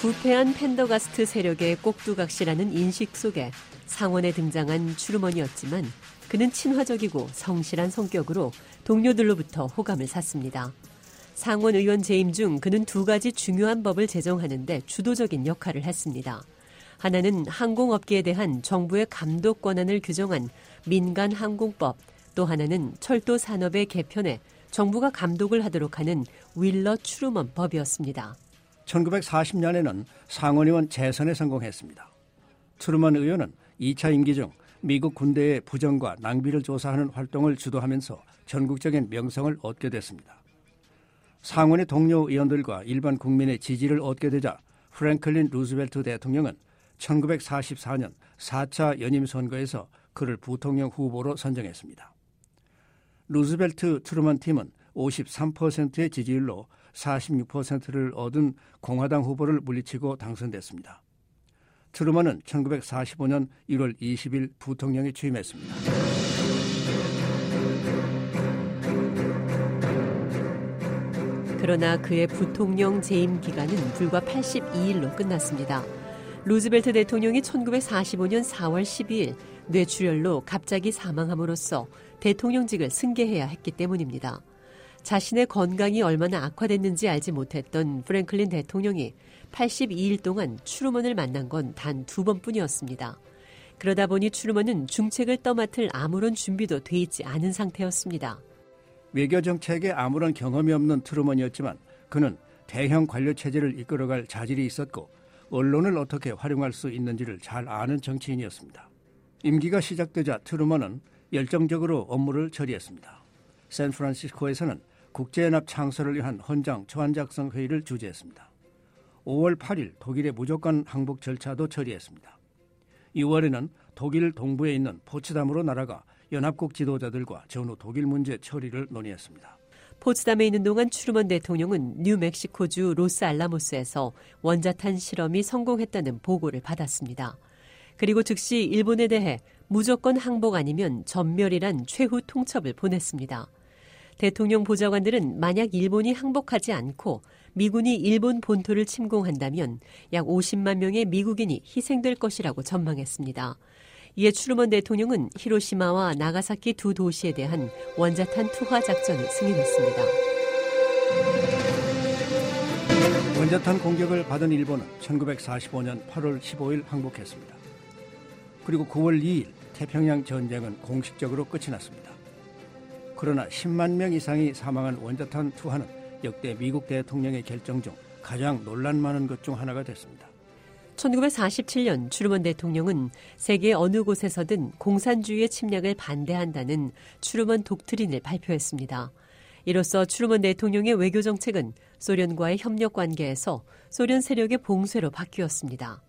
부패한 펜더가스트 세력의 꼭두각시라는 인식 속에 상원에 등장한 트루먼이었지만 그는 친화적이고 성실한 성격으로 동료들로부터 호감을 샀습니다. 상원 의원 재임 중 그는 두 가지 중요한 법을 제정하는 데 주도적인 역할을 했습니다. 하나는 항공업계에 대한 정부의 감독 권한을 규정한 민간항공법, 또 하나는 철도 산업의 개편에 정부가 감독을 하도록 하는 윌러 트루먼 법이었습니다. 1940년에는 상원의원 재선에 성공했습니다. 트루먼 의원은 2차 임기 중 미국 군대의 부정과 낭비를 조사하는 활동을 주도하면서 전국적인 명성을 얻게 됐습니다. 상원의 동료 의원들과 일반 국민의 지지를 얻게 되자 프랭클린 루스벨트 대통령은 1944년 4차 연임 선거에서 그를 부통령 후보로 선정했습니다. 루스벨트 트루먼 팀은 53%의 지지율로 46%를 얻은 공화당 후보를 물리치고 당선됐습니다. 트루먼은 1945년 1월 20일 부통령에 취임했습니다. 그러나 그의 부통령 재임 기간은 불과 82일로 끝났습니다. 루즈벨트 대통령이 1945년 4월 12일 뇌출혈로 갑자기 사망함으로써 대통령직을 승계해야 했기 때문입니다. 자신의 건강이 얼마나 악화됐는지 알지 못했던 프랭클린 대통령이 82일 동안 트루먼을 만난 건 단 두 번뿐이었습니다. 그러다 보니 트루먼은 중책을 떠맡을 아무런 준비도 돼 있지 않은 상태였습니다. 외교정책에 아무런 경험이 없는 트루먼이었지만 그는 대형 관료체제를 이끌어갈 자질이 있었고 언론을 어떻게 활용할 수 있는지를 잘 아는 정치인이었습니다. 임기가 시작되자 트루먼은 열정적으로 업무를 처리했습니다. 샌프란시스코에서는 국제연합 창설을 위한 헌장 초안 작성 회의를 주재했습니다. 5월 8일 독일의 무조건 항복 절차도 처리했습니다. 6월에는 독일 동부에 있는 포츠담으로 날아가 연합국 지도자들과 전후 독일 문제 처리를 논의했습니다. 포츠담에 있는 동안 트루먼 대통령은 뉴멕시코주 로스 알라모스에서 원자탄 실험이 성공했다는 보고를 받았습니다. 그리고 즉시 일본에 대해 무조건 항복 아니면 전멸이란 최후 통첩을 보냈습니다. 대통령 보좌관들은 만약 일본이 항복하지 않고 미군이 일본 본토를 침공한다면 약 50만 명의 미국인이 희생될 것이라고 전망했습니다. 이에 트루먼 대통령은 히로시마와 나가사키 두 도시에 대한 원자탄 투하 작전을 승인했습니다. 원자탄 공격을 받은 일본은 1945년 8월 15일 항복했습니다. 그리고 9월 2일 태평양 전쟁은 공식적으로 끝이 났습니다. 그러나 10만 명 이상이 사망한 원자탄 투하는 역대 미국 대통령의 결정 중 가장 논란 많은 것 중 하나가 됐습니다. 1947년 트루먼 대통령은 세계 어느 곳에서든 공산주의의 침략을 반대한다는 트루먼 독트린을 발표했습니다. 이로써 트루먼 대통령의 외교 정책은 소련과의 협력 관계에서 소련 세력의 봉쇄로 바뀌었습니다.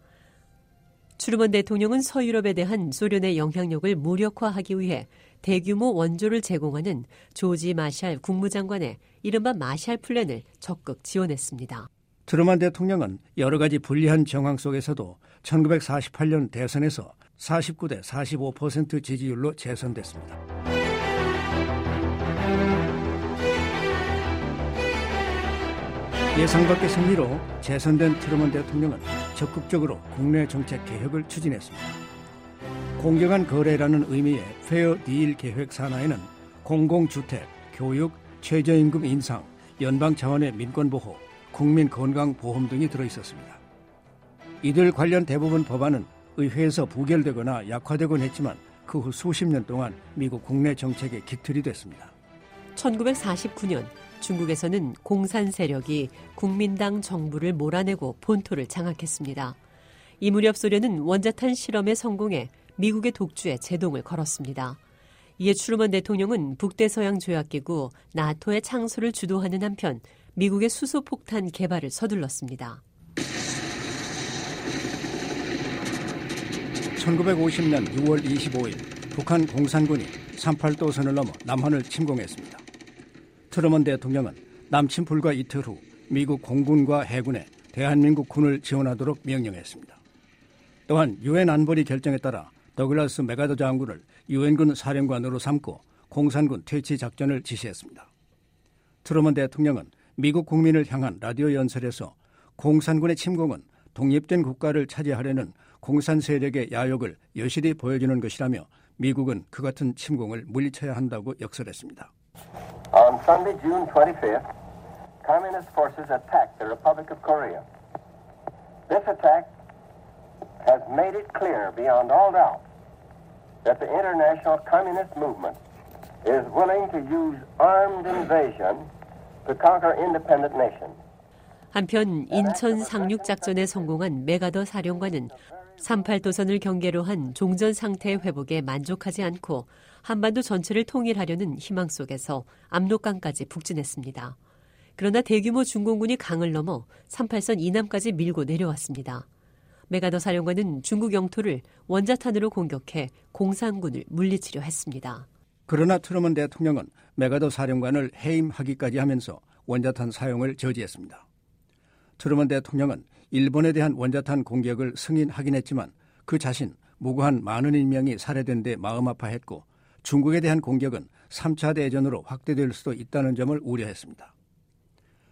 트루먼 대통령은 서유럽에 대한 소련의 영향력을 무력화하기 위해 대규모 원조를 제공하는 조지 마샬 국무장관의 이른바 마샬 플랜을 적극 지원했습니다. 트루먼 대통령은 여러 가지 불리한 정황 속에서도 1948년 대선에서 49대 45% 지지율로 재선됐습니다. 예상 밖의 승리로 재선된 트루먼 대통령은 적극적으로 국내 정책 개혁을 추진했습니다. 공정한 거래라는 의미의 페어 딜 계획 산하에는 공공주택, 교육, 최저임금 인상, 연방 차원의 민권보호, 국민건강보험 등이 들어있었습니다. 이들 관련 대부분 법안은 의회에서 부결되거나 약화되곤 했지만 그 후 수십 년 동안 미국 국내 정책의 깃틀이 됐습니다. 1949년 중국에서는 공산 세력이 국민당 정부를 몰아내고 본토를 장악했습니다. 이 무렵 소련은 원자탄 실험에 성공해 미국의 독주에 제동을 걸었습니다. 이에 트루먼 대통령은 북대서양 조약기구 나토의 창설을 주도하는 한편 미국의 수소폭탄 개발을 서둘렀습니다. 1950년 6월 25일 북한 공산군이 38도선을 넘어 남한을 침공했습니다. 트루먼 대통령은 남침 불과 이틀 후 미국 공군과 해군에 대한민국 군을 지원하도록 명령했습니다. 또한 UN 안보리 결정에 따라 더글라스 맥아더 장군을 UN군 사령관으로 삼고 공산군 퇴치 작전을 지시했습니다. 트루먼 대통령은 미국 국민을 향한 라디오 연설에서 공산군의 침공은 독립된 국가를 차지하려는 공산 세력의 야욕을 여실히 보여주는 것이라며 미국은 그 같은 침공을 물리쳐야 한다고 역설했습니다. On Sunday, June 25th, communist forces attacked the Republic of Korea. This attack has made it clear beyond all doubt that the international communist movement is willing to use armed invasion to conquer independent nations. 한편 인천 상륙작전에 성공한 맥아더 사령관은 38도선을 경계로 한 종전 상태의 회복에 만족하지 않고 한반도 전체를 통일하려는 희망 속에서 압록강까지 북진했습니다. 그러나 대규모 중공군이 강을 넘어 38선 이남까지 밀고 내려왔습니다. 맥아더 사령관은 중국 영토를 원자탄으로 공격해 공산군을 물리치려 했습니다. 그러나 트루먼 대통령은 맥아더 사령관을 해임하기까지 하면서 원자탄 사용을 저지했습니다. 트루먼 대통령은 일본에 대한 원자탄 공격을 승인하긴 했지만 그 자신 무고한 많은 인명이 살해된 데 마음 아파했고 중국에 대한 공격은 3차 대전으로 확대될 수도 있다는 점을 우려했습니다.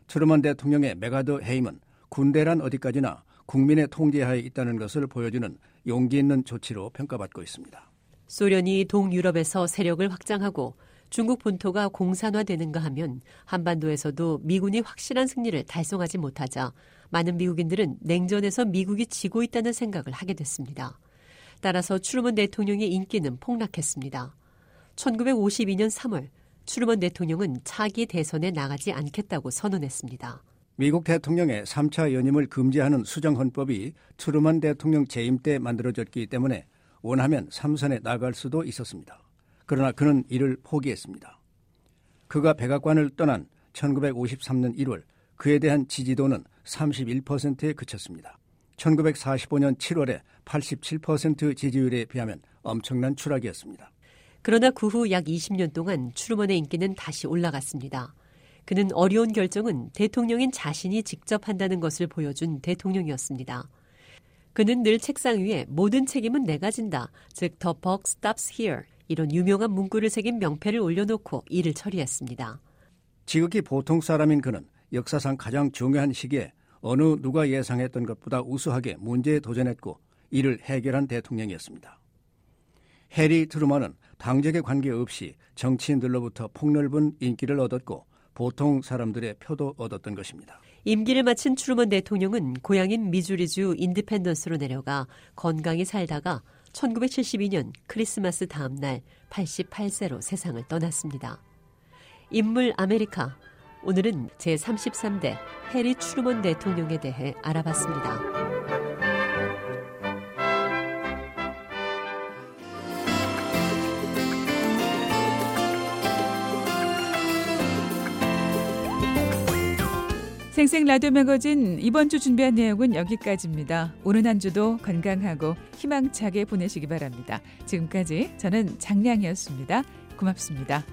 트루먼 대통령의 맥아더 해임은 군대란 어디까지나 국민의 통제하에 있다는 것을 보여주는 용기 있는 조치로 평가받고 있습니다. 소련이 동유럽에서 세력을 확장하고 중국 본토가 공산화되는가 하면 한반도에서도 미군이 확실한 승리를 달성하지 못하자 많은 미국인들은 냉전에서 미국이 지고 있다는 생각을 하게 됐습니다. 따라서 트루먼 대통령의 인기는 폭락했습니다. 1952년 3월 트루먼 대통령은 차기 대선에 나가지 않겠다고 선언했습니다. 미국 대통령의 3차 연임을 금지하는 수정헌법이 트루먼 대통령 재임 때 만들어졌기 때문에 원하면 3선에 나갈 수도 있었습니다. 그러나 그는 이를 포기했습니다. 그가 백악관을 떠난 1953년 1월 그에 대한 지지도는 31%에 그쳤습니다. 1945년 7월에 87% 지지율에 비하면 엄청난 추락이었습니다. 그러나 그 후 약 20년 동안 트루먼의 인기는 다시 올라갔습니다. 그는 어려운 결정은 대통령인 자신이 직접 한다는 것을 보여준 대통령이었습니다. 그는 늘 책상 위에 모든 책임은 내가 진다, 즉 The buck stops here 이런 유명한 문구를 새긴 명패를 올려놓고 일을 처리했습니다. 지극히 보통 사람인 그는 역사상 가장 중요한 시기에 어느 누가 예상했던 것보다 우수하게 문제에 도전했고 이를 해결한 대통령이었습니다. 해리 트루먼은 당적에 관계없이 정치인들로부터 폭넓은 인기를 얻었고 보통 사람들의 표도 얻었던 것입니다. 임기를 마친 트루먼 대통령은 고향인 미주리주 인디펜던스로 내려가 건강히 살다가 1972년 크리스마스 다음 날 88세로 세상을 떠났습니다. 인물 아메리카, 오늘은 제33대 해리 트루먼 대통령에 대해 알아봤습니다. 생생 라디오 매거진 이번 주 준비한 내용은 여기까지입니다. 오는 한 주도 건강하고 희망차게 보내시기 바랍니다. 지금까지 저는 장량이었습니다. 고맙습니다.